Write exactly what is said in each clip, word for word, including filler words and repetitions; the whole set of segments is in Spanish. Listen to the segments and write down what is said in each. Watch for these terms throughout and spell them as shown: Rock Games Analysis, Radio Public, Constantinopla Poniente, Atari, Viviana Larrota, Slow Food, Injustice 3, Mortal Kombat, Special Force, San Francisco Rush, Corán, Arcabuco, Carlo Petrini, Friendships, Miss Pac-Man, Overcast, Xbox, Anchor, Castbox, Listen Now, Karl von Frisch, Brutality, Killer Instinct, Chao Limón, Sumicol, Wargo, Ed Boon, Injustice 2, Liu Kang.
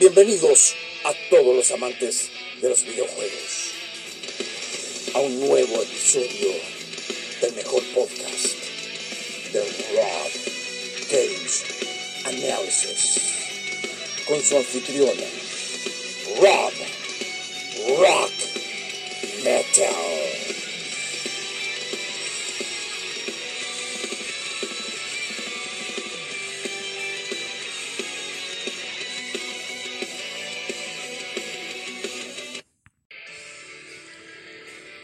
Bienvenidos a todos los amantes de los videojuegos a un nuevo episodio del mejor podcast de Rock Games Analysis con su anfitriona Rock Rock Metal.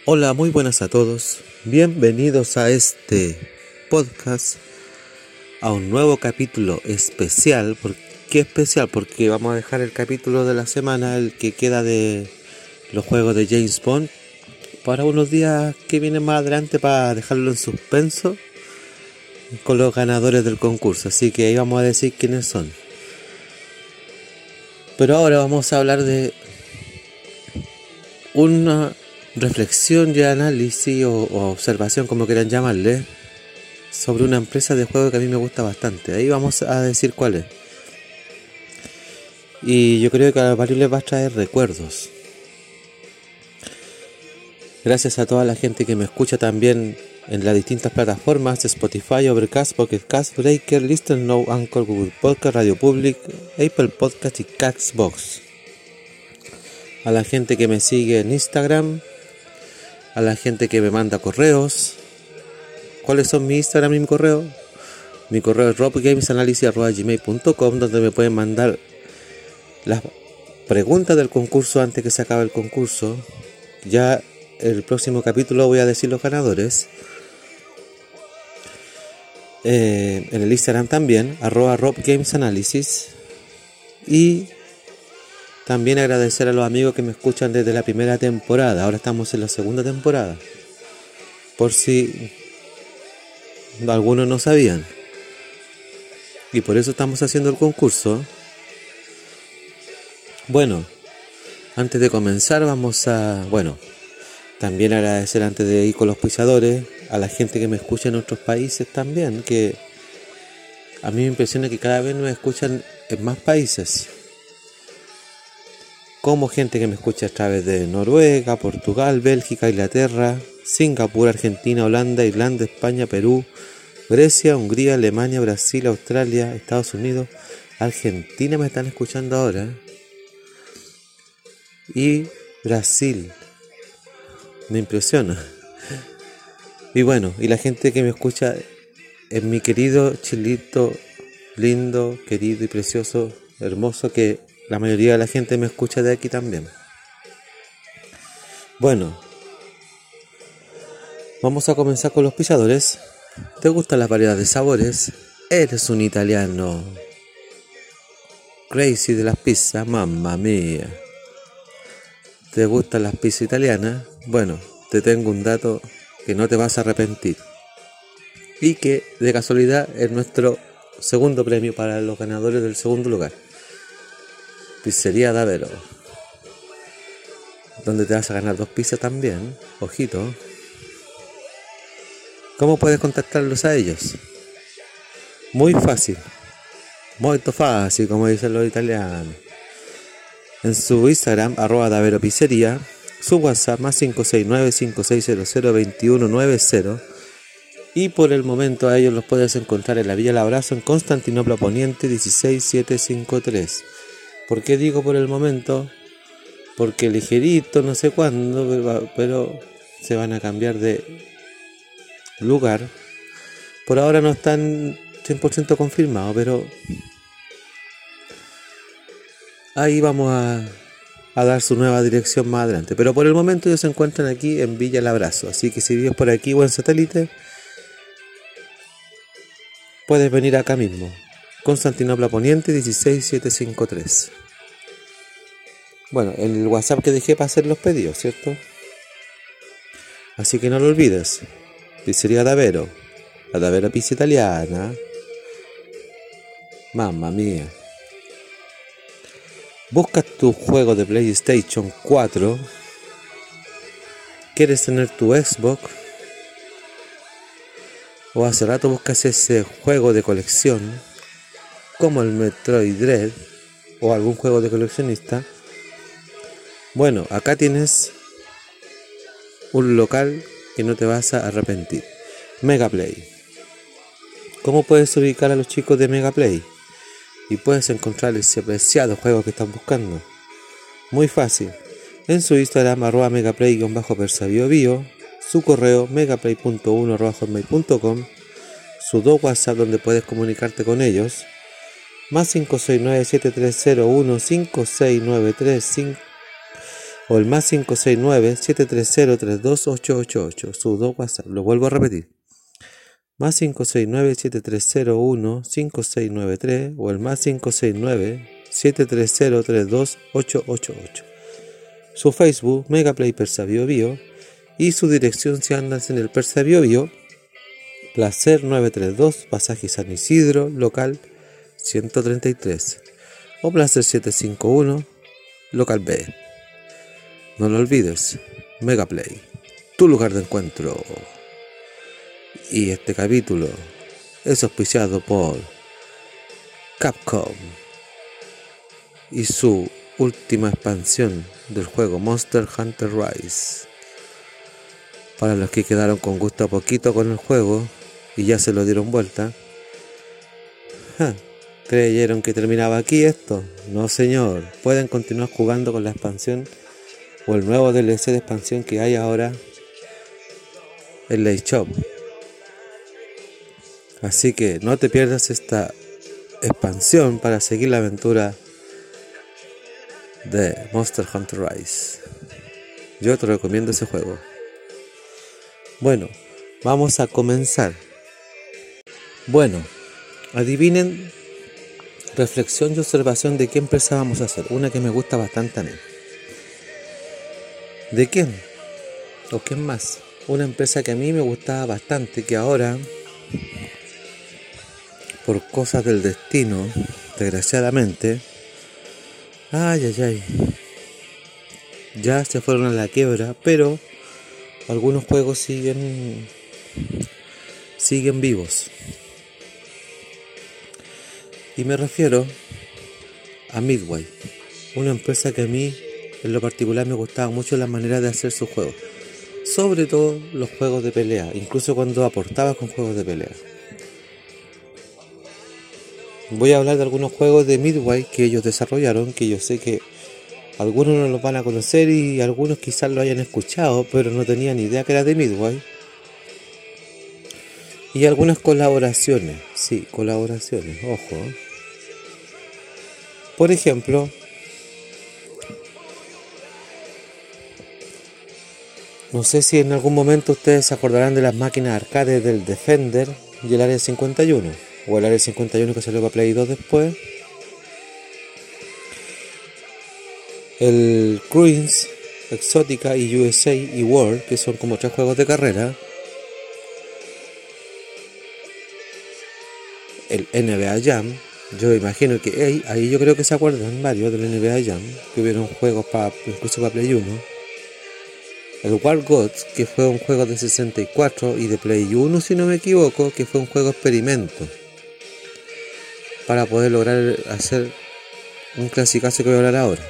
Hola, muy buenas a todos. Bienvenidos a este podcast, a un nuevo capítulo especial. ¿Por qué especial? Porque vamos a dejar el capítulo de la semana, el que queda de los juegos de James Bond, para unos días que vienen más adelante, para dejarlo en suspenso con los ganadores del concurso. Así que ahí vamos a decir quiénes son. Pero ahora vamos a hablar de una reflexión y análisis o, o observación, como quieran llamarle, sobre una empresa de juego que a mí me gusta bastante. Ahí vamos a decir cuál es. Y yo creo que a varios les va a traer recuerdos. Gracias a toda la gente que me escucha también en las distintas plataformas: Spotify, Overcast, Pocket Cast, Breaker, Listen Now, Anchor, Google Podcast, Radio Public, Apple Podcast y Castbox. A la gente que me sigue en Instagram, a la gente que me manda correos. ¿Cuáles son mi Instagram y mi correo? Mi correo es rockgamesanalysis arroba gmail punto com, donde me pueden mandar las preguntas del concurso antes que se acabe el concurso. Ya el próximo capítulo voy a decir los ganadores. Eh, en el Instagram también, arroba rockgamesanalysis. Y también agradecer a los amigos que me escuchan desde la primera temporada. Ahora estamos en la segunda temporada, por si algunos no sabían. Y por eso estamos haciendo el concurso. Bueno, antes de comenzar vamos a... Bueno, también agradecer antes de ir con los auspiciadores a la gente que me escucha en otros países también, que a mí me impresiona que cada vez nos escuchan en más países, como gente que me escucha a través de Noruega, Portugal, Bélgica, Inglaterra, Singapur, Argentina, Holanda, Irlanda, España, Perú, Grecia, Hungría, Alemania, Brasil, Australia, Estados Unidos, Argentina me están escuchando ahora, y Brasil, me impresiona. Y bueno, y la gente que me escucha en mi querido Chilito, lindo, querido y precioso, hermoso, que la mayoría de la gente me escucha de aquí también. Bueno, vamos a comenzar con los pisadores. ¿Te gustan las variedades de sabores? ¿Eres un italiano crazy de las pizzas? Mamma mía, ¿te gustan las pizzas italianas? Bueno, te tengo un dato que no te vas a arrepentir, y que de casualidad es nuestro segundo premio para los ganadores del segundo lugar: Pizzería Davvero, donde te vas a ganar dos pizzas también. Ojito. ¿Cómo puedes contactarlos a ellos? Muy fácil, muy fácil, como dicen los italianos. En su Instagram, arroba Davvero Pizzería, su WhatsApp más cinco seis nueve, cinco seis cero cero, dos uno nueve cero. Y por el momento a ellos los puedes encontrar en la Villa del Abrazo, en Constantinopla Poniente uno seis siete cinco tres. ¿Por qué digo por el momento? Porque ligerito, no sé cuándo, pero, pero se van a cambiar de lugar. Por ahora no están cien por ciento confirmados, pero ahí vamos a, a dar su nueva dirección más adelante. Pero por el momento ellos se encuentran aquí en Villa del Abrazo, así que si vives por aquí o en satélite, puedes venir acá mismo. Constantinopla Poniente uno seis siete cinco tres. Bueno, el WhatsApp que dejé para hacer los pedidos, ¿cierto? Así que no lo olvides. Pizzería Davvero, la Davvero Pizza Italiana. Mamma mía. Buscas tu juego de PlayStation cuatro. ¿Quieres tener tu Xbox? O hace rato buscas ese juego de colección, como el Metroid Dread, o algún juego de coleccionista. Bueno, acá tienes un local que no te vas a arrepentir. Megaplay. ¿Cómo puedes ubicar a los chicos de Megaplay? Y puedes encontrar ese preciado juego que están buscando. Muy fácil. En su Instagram, arroba megaplay_persabiobio, su correo megaplay punto uno arroba hotmail punto com, su dos WhatsApp donde puedes comunicarte con ellos, más cinco seis nueve siete tres cero uno cinco seis nueve tres cinco o el más cinco seis nueve siete tres cero tres dos ocho ocho ocho, su dos WhatsApp, lo vuelvo a repetir, más cinco seis nueve siete tres cero uno cinco seis nueve tres o el más cinco seis nueve siete tres cero tres dos ocho ocho ocho, su Facebook, Megaplay Persabiobio, y su dirección si andas en el Persabiobio, Placer nueve tres dos, Pasaje San Isidro, local ciento treinta y tres, o Placer setecientos cincuenta y uno, local B. No lo olvides, Megaplay, tu lugar de encuentro. Y este capítulo es auspiciado por Capcom y su última expansión del juego Monster Hunter Rise. Para los que quedaron con gusto a poquito con el juego y ya se lo dieron vuelta, ja, creyeron que terminaba aquí esto. No señor, pueden continuar jugando con la expansión o el nuevo D L C de expansión que hay ahora en la eShop. Así que no te pierdas esta expansión para seguir la aventura de Monster Hunter Rise. Yo te recomiendo ese juego. Bueno, vamos a comenzar. Bueno, adivinen, reflexión y observación de qué empresa vamos a hacer. Una que me gusta bastante a mí. ¿De quién? ¿O quién más? Una empresa que a mí me gustaba bastante, que ahora, por cosas del destino, desgraciadamente, ay, ay, ay, ya se fueron a la quiebra, pero algunos juegos siguen siguen vivos. Y me refiero a Midway, una empresa que a mí en lo particular me gustaba mucho la manera de hacer sus juegos, sobre todo los juegos de pelea, incluso cuando aportaba con juegos de pelea. Voy a hablar de algunos juegos de Midway que ellos desarrollaron, que yo sé que algunos no los van a conocer y algunos quizás lo hayan escuchado, pero no tenían ni idea que era de Midway. Y algunas colaboraciones, sí, colaboraciones, ojo. Por ejemplo, no sé si en algún momento ustedes se acordarán de las máquinas arcade del Defender y el Área cincuenta y uno, o el Área cincuenta y uno que salió para Play dos después. El Cruise, Exótica y U S A y World, que son como tres juegos de carrera. El N B A Jam, yo imagino que hey, ahí yo creo que se acuerdan varios del N B A Jam, que hubieron juegos para incluso para Play uno. El War Gods, que fue un juego de sesenta y cuatro y de Play uno si no me equivoco, que fue un juego experimento para poder lograr hacer un clasicazo que voy a hablar ahora,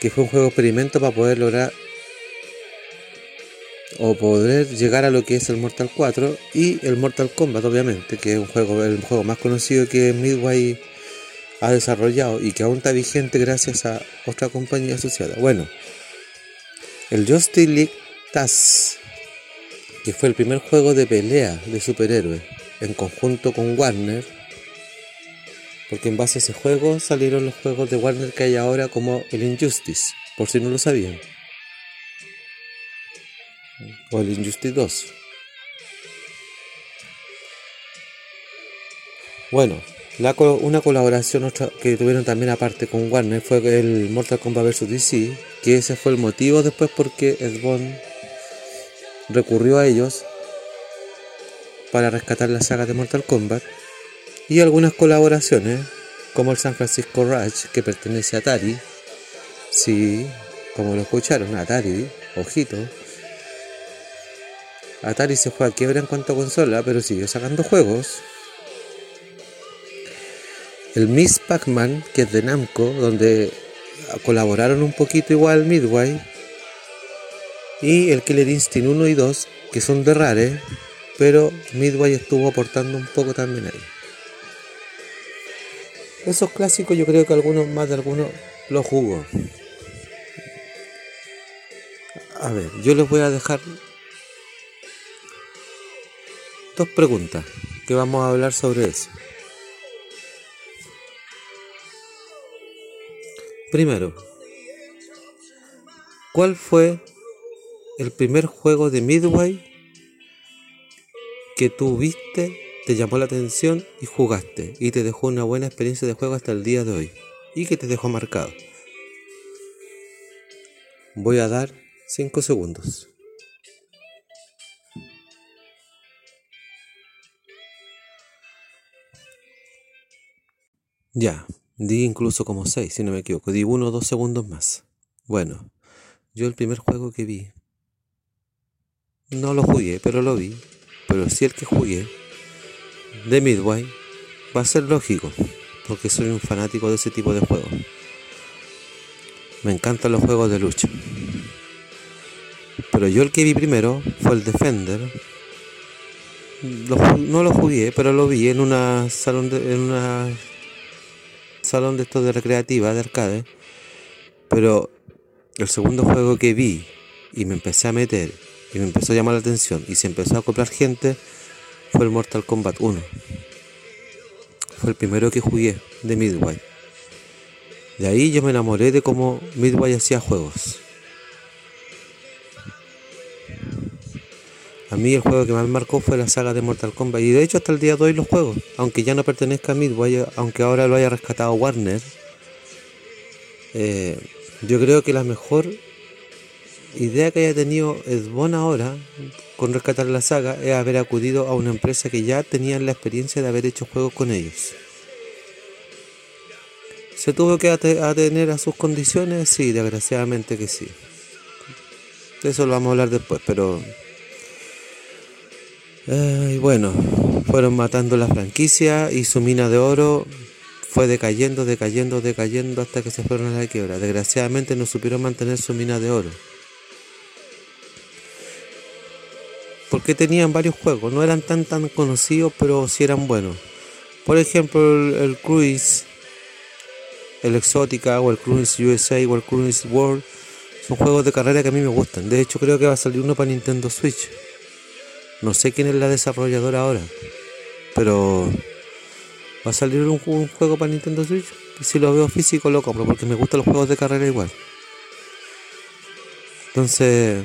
que fue un juego experimento para poder lograr o poder llegar a lo que es el Mortal cuatro y el Mortal Kombat, obviamente, que es un juego, el juego más conocido que Midway ha desarrollado y que aún está vigente gracias a otra compañía asociada. Bueno, el Justice League T A S, que fue el primer juego de pelea de superhéroes en conjunto con Warner, porque en base a ese juego salieron los juegos de Warner que hay ahora, como el Injustice, por si no lo sabían, o el Injustice dos. Bueno, la co- una colaboración otra que tuvieron también aparte con Warner fue el Mortal Kombat vs D C, que ese fue el motivo después porque Ed Boon recurrió a ellos para rescatar la saga de Mortal Kombat, y algunas colaboraciones como el San Francisco Rush, que pertenece a Atari, sí, como lo escucharon, Atari, ojito. Atari se fue a quiebra en cuanto a consola, pero siguió sacando juegos. el Miss Pac-Man, que es de Namco, donde colaboraron un poquito igual Midway, y el Killer Instinct uno y dos, que son de Rare, pero Midway estuvo aportando un poco también ahí. Esos clásicos yo creo que algunos, más de algunos, los jugó. A ver, yo les voy a dejar dos preguntas que vamos a hablar sobre eso. Primero, ¿cuál fue el primer juego de Midway que tú viste, te llamó la atención y jugaste y te dejó una buena experiencia de juego hasta el día de hoy y que te dejó marcado? Voy a dar cinco segundos. Ya, di incluso como seis, si no me equivoco. Di uno o dos segundos más. Bueno, yo el primer juego que vi, no lo jugué, pero lo vi. Pero sí el que jugué de Midway, va a ser lógico, porque soy un fanático de ese tipo de juegos. Me encantan los juegos de lucha. Pero yo el que vi primero fue el Defender. Lo, no lo jugué, pero lo vi en una salón de, en una salón de estos de recreativa, de arcade. Pero el segundo juego que vi y me empecé a meter y me empezó a llamar la atención y se empezó a acoplar gente fue el Mortal Kombat uno. Fue el primero que jugué de Midway. De ahí yo me enamoré de cómo Midway hacía juegos. A mí el juego que más me marcó fue la saga de Mortal Kombat. Y de hecho hasta el día de hoy los juegos, aunque ya no pertenezca a Midway, aunque ahora lo haya rescatado Warner, eh, yo creo que la mejor idea que haya tenido Ed Boon ahora con rescatar la saga es haber acudido a una empresa que ya tenía la experiencia de haber hecho juegos con ellos. ¿Se tuvo que atener a sus condiciones? Sí, desgraciadamente que sí. De eso lo vamos a hablar después, pero... Eh, y bueno, fueron matando la franquicia y su mina de oro fue decayendo, decayendo, decayendo hasta que se fueron a la quiebra. Desgraciadamente no supieron mantener su mina de oro, porque tenían varios juegos, no eran tan tan conocidos, pero sí eran buenos. Por ejemplo, el, el Cruise, el Exótica, o el Cruise U S A, o el Cruise World, son juegos de carrera que a mí me gustan. De hecho, creo que va a salir uno para Nintendo Switch. No sé quién es la desarrolladora ahora, pero va a salir un, un juego para Nintendo Switch. Si lo veo físico lo compro, porque me gustan los juegos de carrera igual. Entonces,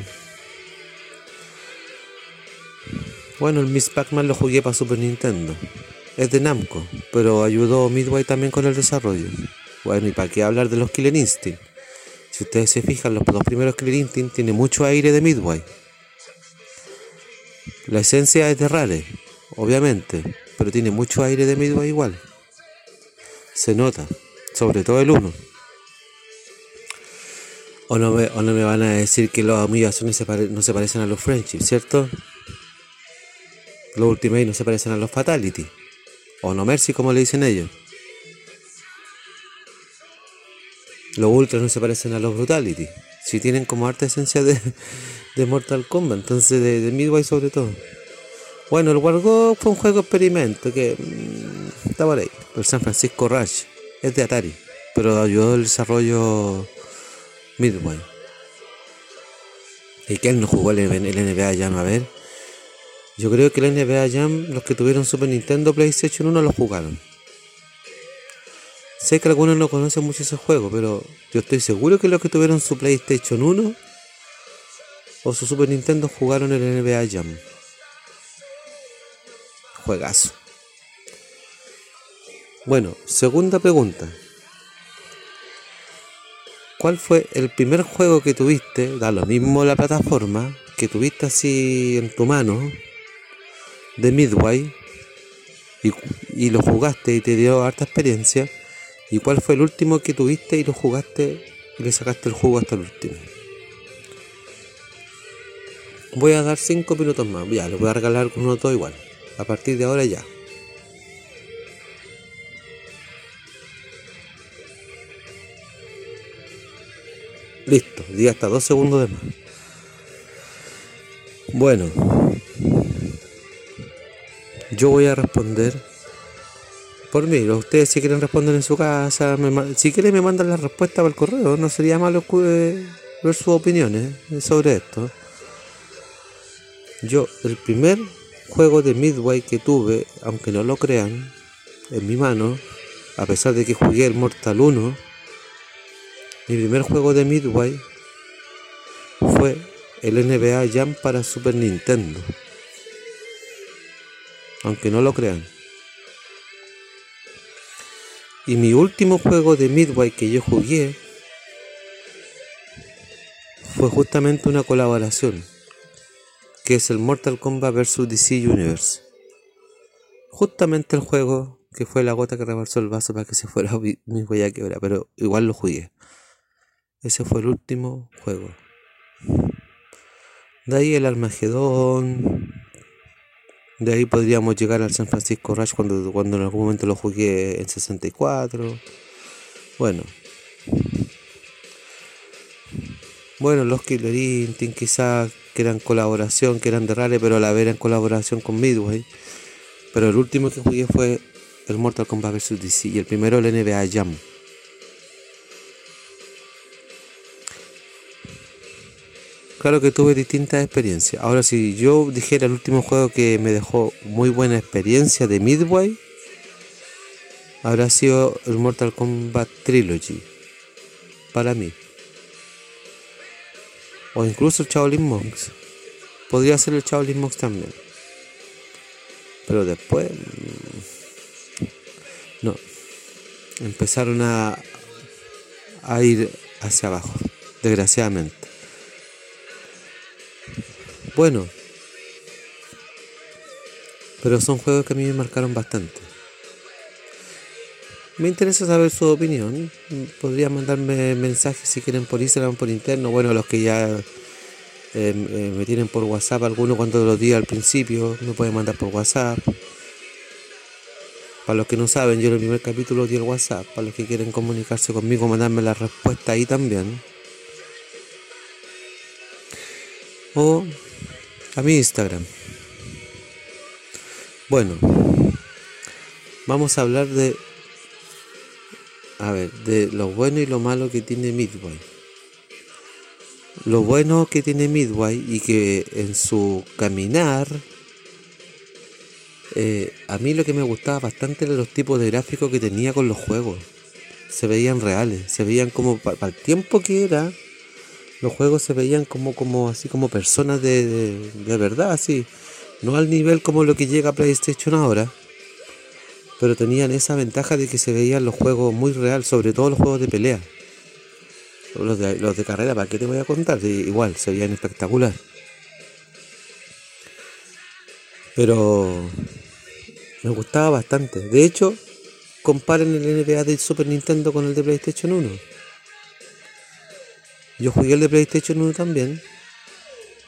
bueno, el Miss Pac-Man lo jugué para Super Nintendo. Es de Namco, pero ayudó Midway también con el desarrollo. Bueno, y para qué hablar de los Killer Instinct. Si ustedes se fijan, los dos primeros Killer Instinct tienen mucho aire de Midway. La esencia es de Rare, obviamente, pero tiene mucho aire de Midway igual. Se nota, sobre todo el uno. O no me, o no me van a decir que los Amigazones se pare, no se parecen a los Friendships, ¿cierto? Los Ultimate no se parecen a los Fatality, o no Mercy como le dicen ellos. Los Ultras no se parecen a los Brutality, si tienen como harta esencia de... de Mortal Kombat, entonces de, de Midway sobre todo. Bueno, el Wargo fue un juego experimento que mmm, estaba ahí. El San Francisco Rush es de Atari, pero ayudó el desarrollo Midway. ¿Y quién no jugó el, el N B A Jam? A ver, yo creo que el N B A Jam, los que tuvieron Super Nintendo, PlayStation uno lo jugaron. Sé que algunos no conocen mucho ese juego, pero yo estoy seguro que los que tuvieron su PlayStation uno o su Super Nintendo jugaron el N B A Jam. Juegazo. Bueno, segunda pregunta. ¿Cuál fue el primer juego que tuviste, da lo mismo la plataforma, que tuviste así en tu mano, de Midway, y, y lo jugaste y te dio harta experiencia? ¿Y cuál fue el último que tuviste y lo jugaste y le sacaste el jugo hasta el último? Voy a dar cinco minutos más. Ya, les voy a regalar uno todo igual. A partir de ahora ya. Listo, di hasta dos segundos de más. Bueno, yo voy a responder por mí. Ustedes, si quieren, responden en su casa. Me, si quieren, me mandan la respuesta por el correo. No sería malo que, ver sus opiniones sobre esto. Yo, el primer juego de Midway que tuve, aunque no lo crean, en mi mano, a pesar de que jugué el Mortal uno, mi primer juego de Midway fue el N B A Jam para Super Nintendo. Aunque no lo crean. Y mi último juego de Midway que yo jugué fue justamente una colaboración, que es el Mortal Kombat versus D C Universe. Justamente el juego que fue la gota que rebalsó el vaso para que se fuera mi huella quebra, pero igual lo jugué. Ese fue el último juego. De ahí el Armageddon. De ahí podríamos llegar al San Francisco Rush cuando, cuando en algún momento lo jugué en sesenta y cuatro. Bueno. Bueno, los Killer Instinct quizás, que eran colaboración, que eran de Rare, pero a la vez eran colaboración con Midway. Pero el último que jugué fue el Mortal Kombat vs D C y el primero el N B A Jam. Claro que tuve distintas experiencias. Ahora, si yo dijera el último juego que me dejó muy buena experiencia de Midway, habrá sido el Mortal Kombat Trilogy, para mí. O incluso el Chao Limón. Podría ser el Chao Limón también. Pero después... no. Empezaron a, a ir hacia abajo, desgraciadamente. Bueno, pero son juegos que a mí me marcaron bastante. Me interesa saber su opinión. Podrían mandarme mensajes si quieren por Instagram, por interno. Bueno, los que ya eh, eh, me tienen por WhatsApp, algunos cuando los di al principio, me pueden mandar por WhatsApp. Para los que no saben, yo en el primer capítulo di el WhatsApp. Para los que quieren comunicarse conmigo, mandarme la respuesta ahí también. O a mi Instagram. Bueno, vamos a hablar de, a ver, de lo bueno y lo malo que tiene Midway. Lo bueno que tiene Midway y que en su caminar, eh, a mí lo que me gustaba bastante eran los tipos de gráficos que tenía con los juegos. Se veían reales, se veían como para pa el tiempo que era. Los juegos se veían como, como así como personas de, de, de verdad, así. No al nivel como lo que llega a PlayStation ahora, pero tenían esa ventaja de que se veían los juegos muy real, sobre todo los juegos de pelea. Los de, los de carrera, ¿para qué te voy a contar? Igual, se veían espectacular. Pero me gustaba bastante. De hecho, comparen el N B A de Super Nintendo con el de PlayStation uno. Yo jugué el de PlayStation uno también.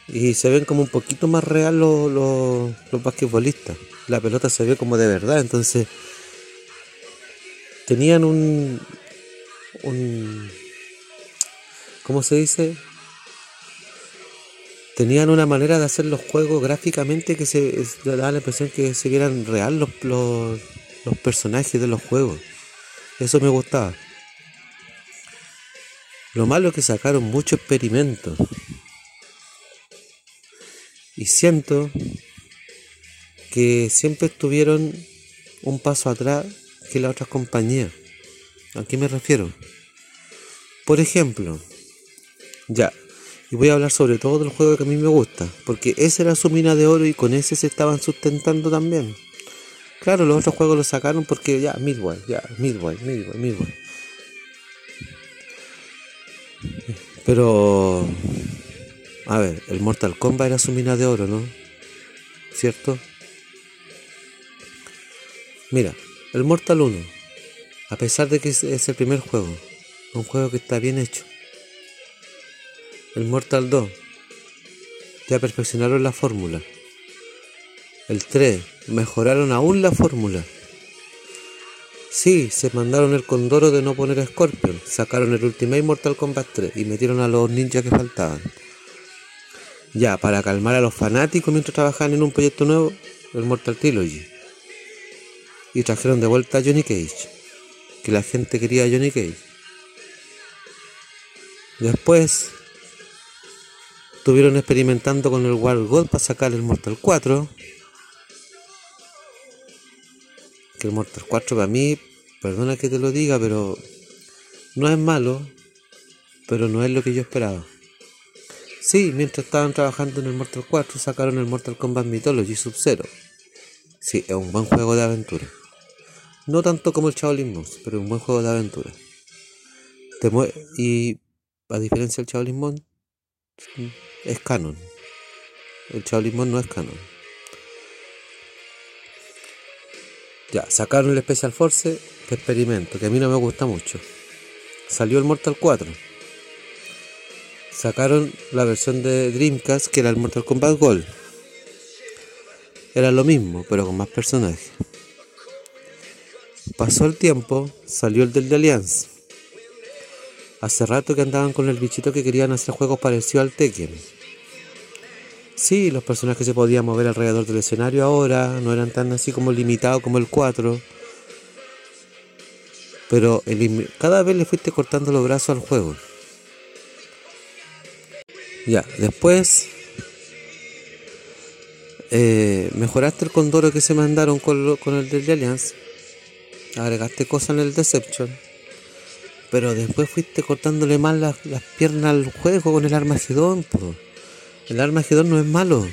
Y se ven como un poquito más real los, los, los basquetbolistas. La pelota se ve como de verdad. Entonces, tenían un... un ¿cómo se dice? Tenían una manera de hacer los juegos gráficamente que se daba la impresión que se vieran real los, los, los personajes de los juegos. Eso me gustaba. Lo malo es que sacaron mucho experimento. Y siento que siempre estuvieron un paso atrás que las otras compañías. ¿A qué me refiero? Por ejemplo, ya, y voy a hablar sobre todo del juego que a mí me gusta, porque esa era su mina de oro y con ese se estaban sustentando también. Claro, los otros juegos los sacaron porque ya, Midway, ya, Midway, Midway, Midway. Pero, a ver, el Mortal Kombat era su mina de oro, ¿no? ¿Cierto? Mira, el Mortal uno, a pesar de que es, es el primer juego, un juego que está bien hecho. El Mortal dos, ya perfeccionaron la fórmula. El tres, mejoraron aún la fórmula. Sí, se mandaron el condoro de no poner a Scorpion, sacaron el Ultimate Mortal Kombat tres y metieron a los ninjas que faltaban. Ya, para calmar a los fanáticos mientras trabajaban en un proyecto nuevo, el Mortal Trilogy. Y trajeron de vuelta a Johnny Cage, que la gente quería a Johnny Cage. Después estuvieron experimentando con el War God para sacar el Mortal cuatro. Que el Mortal cuatro para mí, perdona que te lo diga, pero no es malo, pero no es lo que yo esperaba. Sí, mientras estaban trabajando en el Mortal cuatro, sacaron el Mortal Kombat Mythology Sub-Zero. Sí, es un buen juego de aventura. No tanto como el Chao Limón, pero es un buen juego de aventura. Te mue- y a diferencia del Chao Limón, es canon. El Chao Limón no es canon. Ya, sacaron el Special Force de experimento, que a mí no me gusta mucho. Salió el Mortal cuatro. Sacaron la versión de Dreamcast, que era el Mortal Kombat Gold. Era lo mismo, pero con más personajes. Pasó el tiempo, salió el Deadly Alliance. Hace rato que andaban con el bichito que querían hacer juegos parecidos al Tekken. Sí, los personajes se podían mover alrededor del escenario ahora, no eran tan así como limitados como el cuatro. Pero el inmi- cada vez le fuiste cortando los brazos al juego. Ya, después eh, mejoraste el Condoro que se mandaron con, lo, con el Deadly Alliance. Agregaste cosas en el Deception. Pero después fuiste cortándole más las, las piernas al juego con el Armageddon, po. El Armageddon no es malo,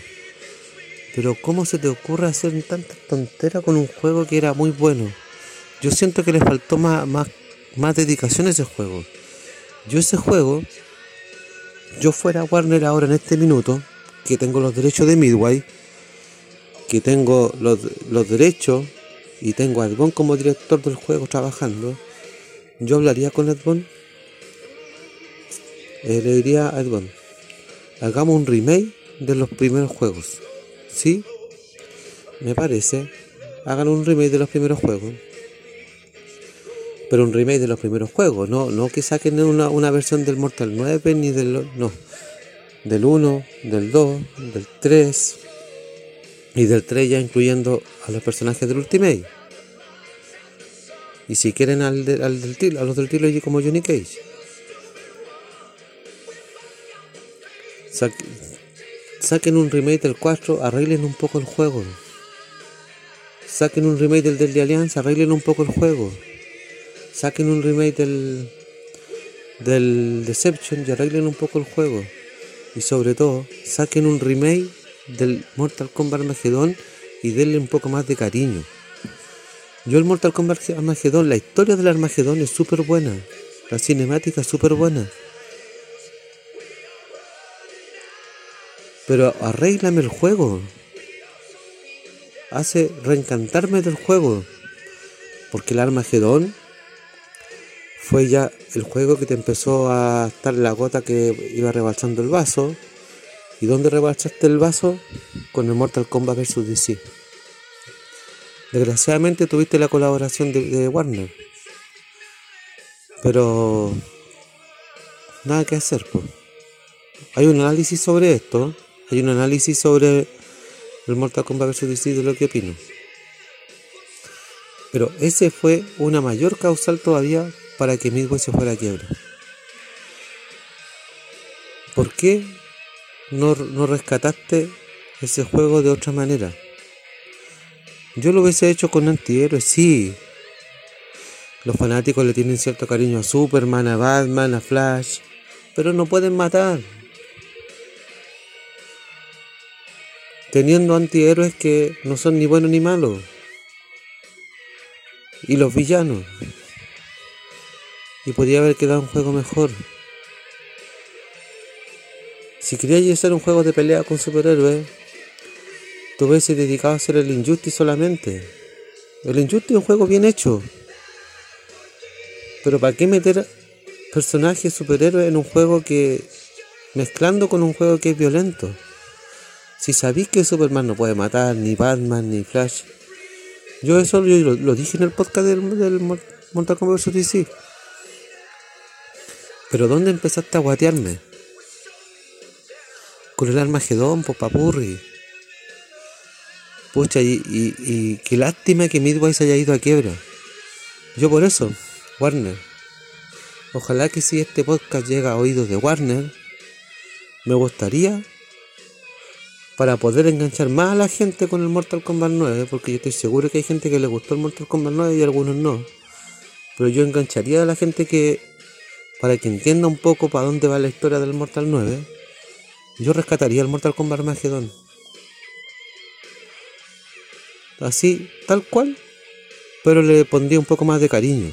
pero ¿cómo se te ocurre hacer tantas tonteras con un juego que era muy bueno? Yo siento que le faltó más, más, más dedicación a ese juego. Yo ese juego... Yo fuera Warner ahora en este minuto, que tengo los derechos de Midway, que tengo los, los derechos y tengo a Ed Boon como director del juego trabajando, yo hablaría con Ed Boon, eh, le diría a Ed Boon, hagamos un remake de los primeros juegos, ¿sí? Me parece, hagan un remake de los primeros juegos, pero un remake de los primeros juegos, no no que saquen una, una versión del Mortal nueve, ni del... no, del uno, del dos, del tres, y del tres ya incluyendo a los personajes del Ultimate. Y si quieren al, de, al del, a los del Trilogy como Johnny Cage. Sa- saquen un remake del cuatro, arreglen un poco el juego. Saquen un remake del Deadly Alliance, arreglen un poco el juego. Saquen un remake del, del Deception y arreglen un poco el juego. Y sobre todo, saquen un remake del Mortal Kombat Armageddon y denle un poco más de cariño. Yo el Mortal Kombat Armageddon, la historia del Armageddon es súper buena. La cinemática es súper buena. Pero arréglame el juego. Hace reencantarme del juego. Porque el Armageddon... fue ya el juego que te empezó a estar la gota que iba rebalsando el vaso. ¿Y dónde rebalsaste el vaso? Con el Mortal Kombat vs D C. Desgraciadamente tuviste la colaboración de, de Warner. Pero... nada que hacer, pues. Hay un análisis sobre esto. Hay un análisis sobre el Mortal Kombat vs D C de lo que opino. Pero ese fue una mayor causal todavía... para que Midway se fuera a quiebra. ¿Por qué no, no rescataste ese juego de otra manera? Yo lo hubiese hecho con antihéroes, sí. Los fanáticos le tienen cierto cariño a Superman, a Batman, a Flash, pero no pueden matar. Teniendo antihéroes que no son ni buenos ni malos. Y los villanos. Y podría haber quedado un juego mejor. Si querías hacer un juego de pelea con superhéroes, te hubieses dedicado a hacer el Injustice solamente. El Injustice es un juego bien hecho. Pero ¿para qué meter personajes superhéroes en un juego que... mezclando con un juego que es violento? Si sabís que Superman no puede matar, ni Batman, ni Flash, Yo eso yo lo, lo dije en el podcast del, del Mortal Kombat versus. D C. Pero ¿dónde empezaste a guatearme? Con el Armageddon, po, papurri. Pucha, y, y, y qué lástima que Midway se haya ido a quiebra. Yo por eso, Warner. Ojalá que si este podcast llega a oídos de Warner, me gustaría, para poder enganchar más a la gente con el Mortal Kombat nueve, porque yo estoy seguro que hay gente que le gustó el Mortal Kombat nueve y algunos no. Pero yo engancharía a la gente que, para que entienda un poco para dónde va la historia del Mortal nueve, yo rescataría el Mortal Kombat Armageddon. Así, tal cual, pero le pondría un poco más de cariño.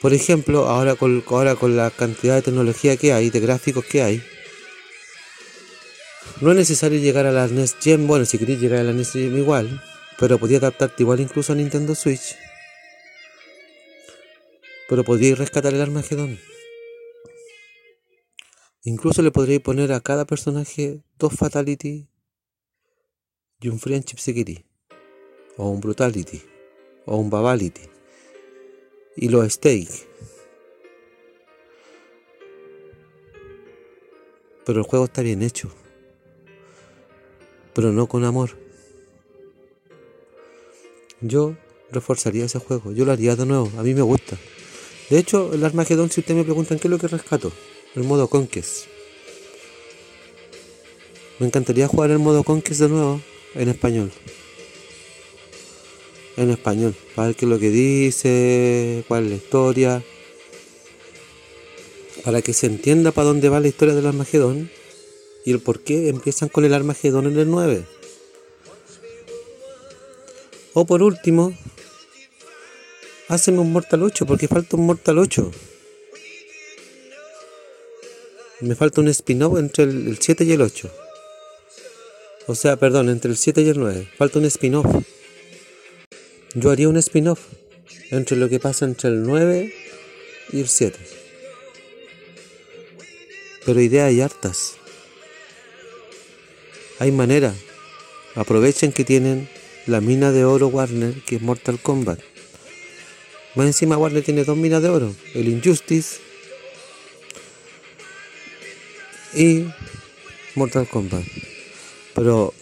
Por ejemplo, ahora con, ahora con la cantidad de tecnología que hay, de gráficos que hay, no es necesario llegar a la N E S Gen, bueno, si querías llegar a la N E S Gen igual, pero podías adaptarte igual incluso a Nintendo Switch. Pero podrías rescatar el Armageddon. Incluso le podrías poner a cada personaje dos Fatality y un Friendship si querías, o un Brutality, o un Babality, y los Stake. Pero el juego está bien hecho, pero no con amor. Yo reforzaría ese juego, yo lo haría de nuevo, a mí me gusta. De hecho, el Armageddon, si ustedes me preguntan qué es lo que rescato, el modo Conquest. Me encantaría jugar el modo Conquest de nuevo en español. En español, para ver qué es lo que dice, cuál es la historia, para que se entienda para dónde va la historia del Armagedón y el por qué empiezan con el Armagedón en el nueve. O por último, haceme un Mortal ocho, porque falta un Mortal ocho. Me falta un spin-off entre el, el siete y el ocho. O sea, perdón, entre el siete y el nueve. Falta un spin-off. Yo haría un spin-off entre lo que pasa entre el nueve y el siete. Pero ideas hay hartas. Hay manera. Aprovechen que tienen la mina de oro Warner, que es Mortal Kombat. Más encima Warner tiene dos minas de oro. El Injustice y Mortal Kombat. Pero,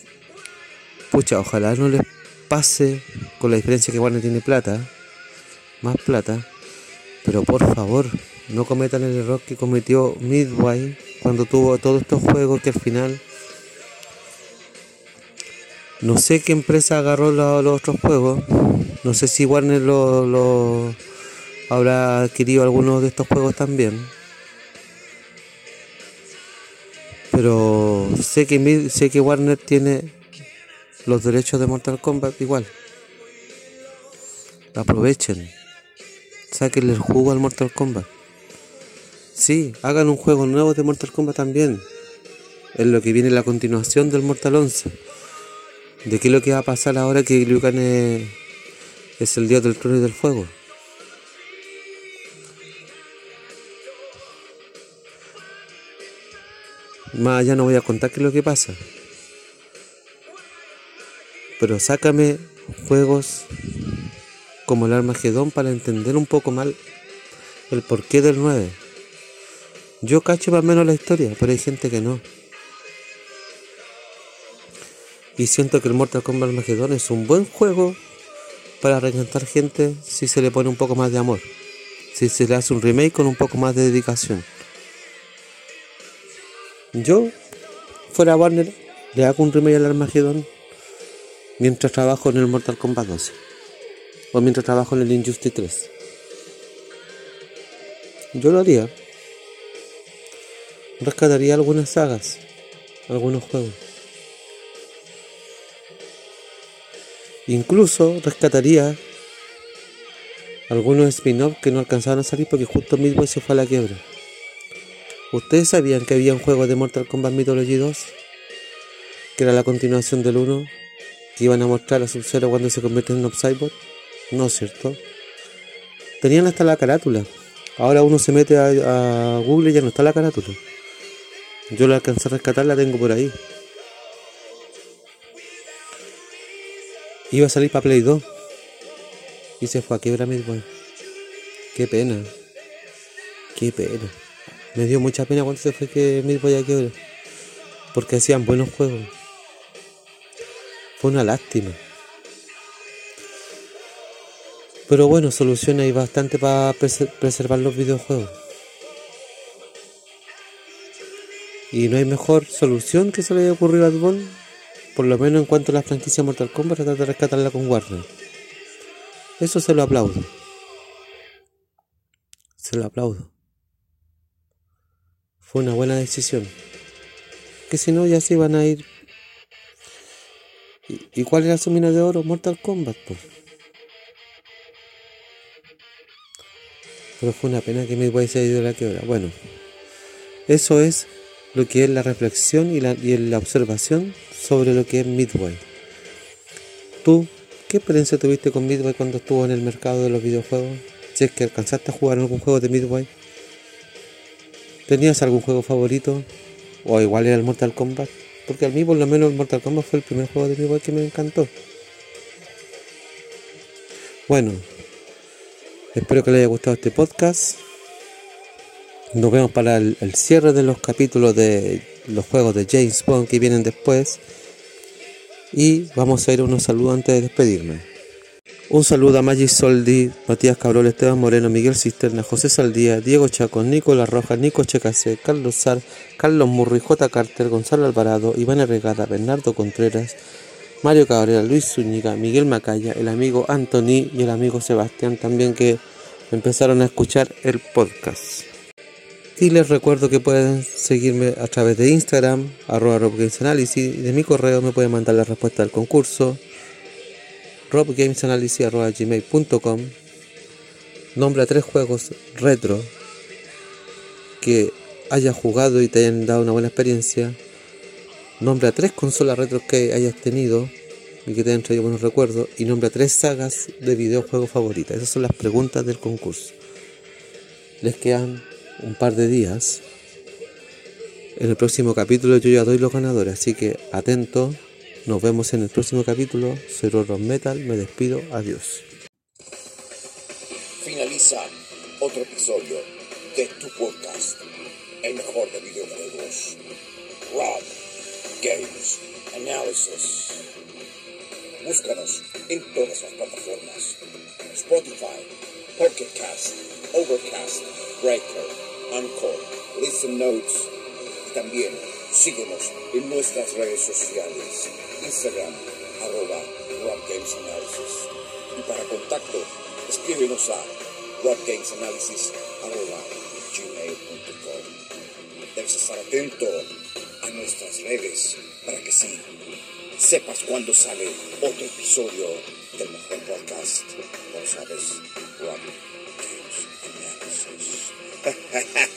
pucha, ojalá no les pase, con la diferencia que Warner tiene plata, más plata, pero por favor, no cometan el error que cometió Midway cuando tuvo todos estos juegos que al final, no sé qué empresa agarró los, los otros juegos, no sé si Warner lo, lo habrá adquirido algunos de estos juegos también, pero sé que, sé que Warner tiene los derechos de Mortal Kombat igual. Aprovechen, sáquenle el jugo al Mortal Kombat. Sí, hagan un juego nuevo de Mortal Kombat también, en lo que viene la continuación del Mortal once. ¿De qué es lo que va a pasar ahora que Liu Kang es, es el dios del trueno y del fuego? Más allá no voy a contar qué es lo que pasa, pero sácame juegos como el Armagedón para entender un poco más el porqué del nueve. Yo cacho más o menos la historia, pero hay gente que no. Y siento que el Mortal Kombat Armagedón es un buen juego para reencantar gente si se le pone un poco más de amor, si se le hace un remake con un poco más de dedicación. Yo, fuera Warner, le hago un remake al Armagedón mientras trabajo en el Mortal Kombat doce. O mientras trabajo en el Injustice tres. Yo lo haría. Rescataría algunas sagas, algunos juegos. Incluso rescataría algunos spin-off que no alcanzaron a salir porque justo Midway se fue a la quiebra. ¿Ustedes sabían que había un juego de Mortal Kombat Mythology dos? Que era la continuación del uno. Que iban a mostrar a Sub-Zero cuando se convierte en un Cyborg. No es cierto. Tenían hasta la carátula. Ahora uno se mete a, a Google y ya no está la carátula. Yo la alcancé a rescatar, la tengo por ahí. Iba a salir para Play dos. y se fue a quiebra Midway. Qué pena. Qué pena. Me dio mucha pena cuando se fue que Midway a quiebra, porque hacían buenos juegos. Fue una lástima. Pero bueno, soluciones hay bastante para preservar los videojuegos. Y no hay mejor solución que se le haya ocurrido a Ed Boon, por lo menos en cuanto a la franquicia Mortal Kombat, tratar de rescatarla con Warner. Eso se lo aplaudo. Se lo aplaudo. Fue una buena decisión. Que si no, ya se iban a ir. ¿Y, y cuál era su mina de oro? Mortal Kombat, pues. Pero fue una pena que Midway se haya ido a la quiebra. Bueno, eso es lo que es la reflexión y la, y la observación sobre lo que es Midway. ¿Tú qué experiencia tuviste con Midway cuando estuvo en el mercado de los videojuegos? Si es que alcanzaste a jugar algún juego de Midway. ¿Tenías algún juego favorito? O igual era el Mortal Kombat. Porque a mí por lo menos el Mortal Kombat fue el primer juego de Midway que me encantó. Bueno, espero que les haya gustado este podcast. Nos vemos para el, el cierre de los capítulos de los juegos de James Bond que vienen después. Y vamos a ir a unos saludos antes de despedirme. Un saludo a Maggi Soldi, Matías Cabrol, Esteban Moreno, Miguel Cisterna, José Saldía, Diego Chacón, Nicolás Rojas, Nico Checase, Carlos Sar, Carlos Murri, J. Carter, Gonzalo Alvarado, Iván Regada, Bernardo Contreras, Mario Cabrera, Luis Zúñiga, Miguel Macaya, el amigo Anthony y el amigo Sebastián también, que empezaron a escuchar el podcast. Y les recuerdo que pueden seguirme a través de Instagram, arroba Rock Games Analysis, y de mi correo me pueden mandar la respuesta del concurso, rockgamesanalysis arroba gmail punto com. Nombra tres juegos retro que hayas jugado y te hayan dado una buena experiencia. Nombra tres consolas retro que hayas tenido y que te hayan traído buenos recuerdos. Y nombra tres sagas de videojuegos favoritas. Esas son las preguntas del concurso. Les quedan un par de días. En el próximo capítulo yo ya doy los ganadores. Así que atento. Nos vemos en el próximo capítulo. Soy Rock Rock Metal. Me despido. Adiós. Finaliza otro episodio de tu podcast. El mejor de videojuegos. Rock Games Analysis. Búscanos en todas las plataformas: Spotify, Overcast, Overcast, Breaker, Anchor, Listen Notes. También síguenos en nuestras redes sociales: Instagram, arroba Rock Games Analysis. Y para contacto, escríbenos a rockgamesanalysis arroba gmail punto com. Debes estar atento a nuestras redes para que sí sepas cuando sale otro episodio del mejor podcast. ¿No sabes? Rock Games Analysis.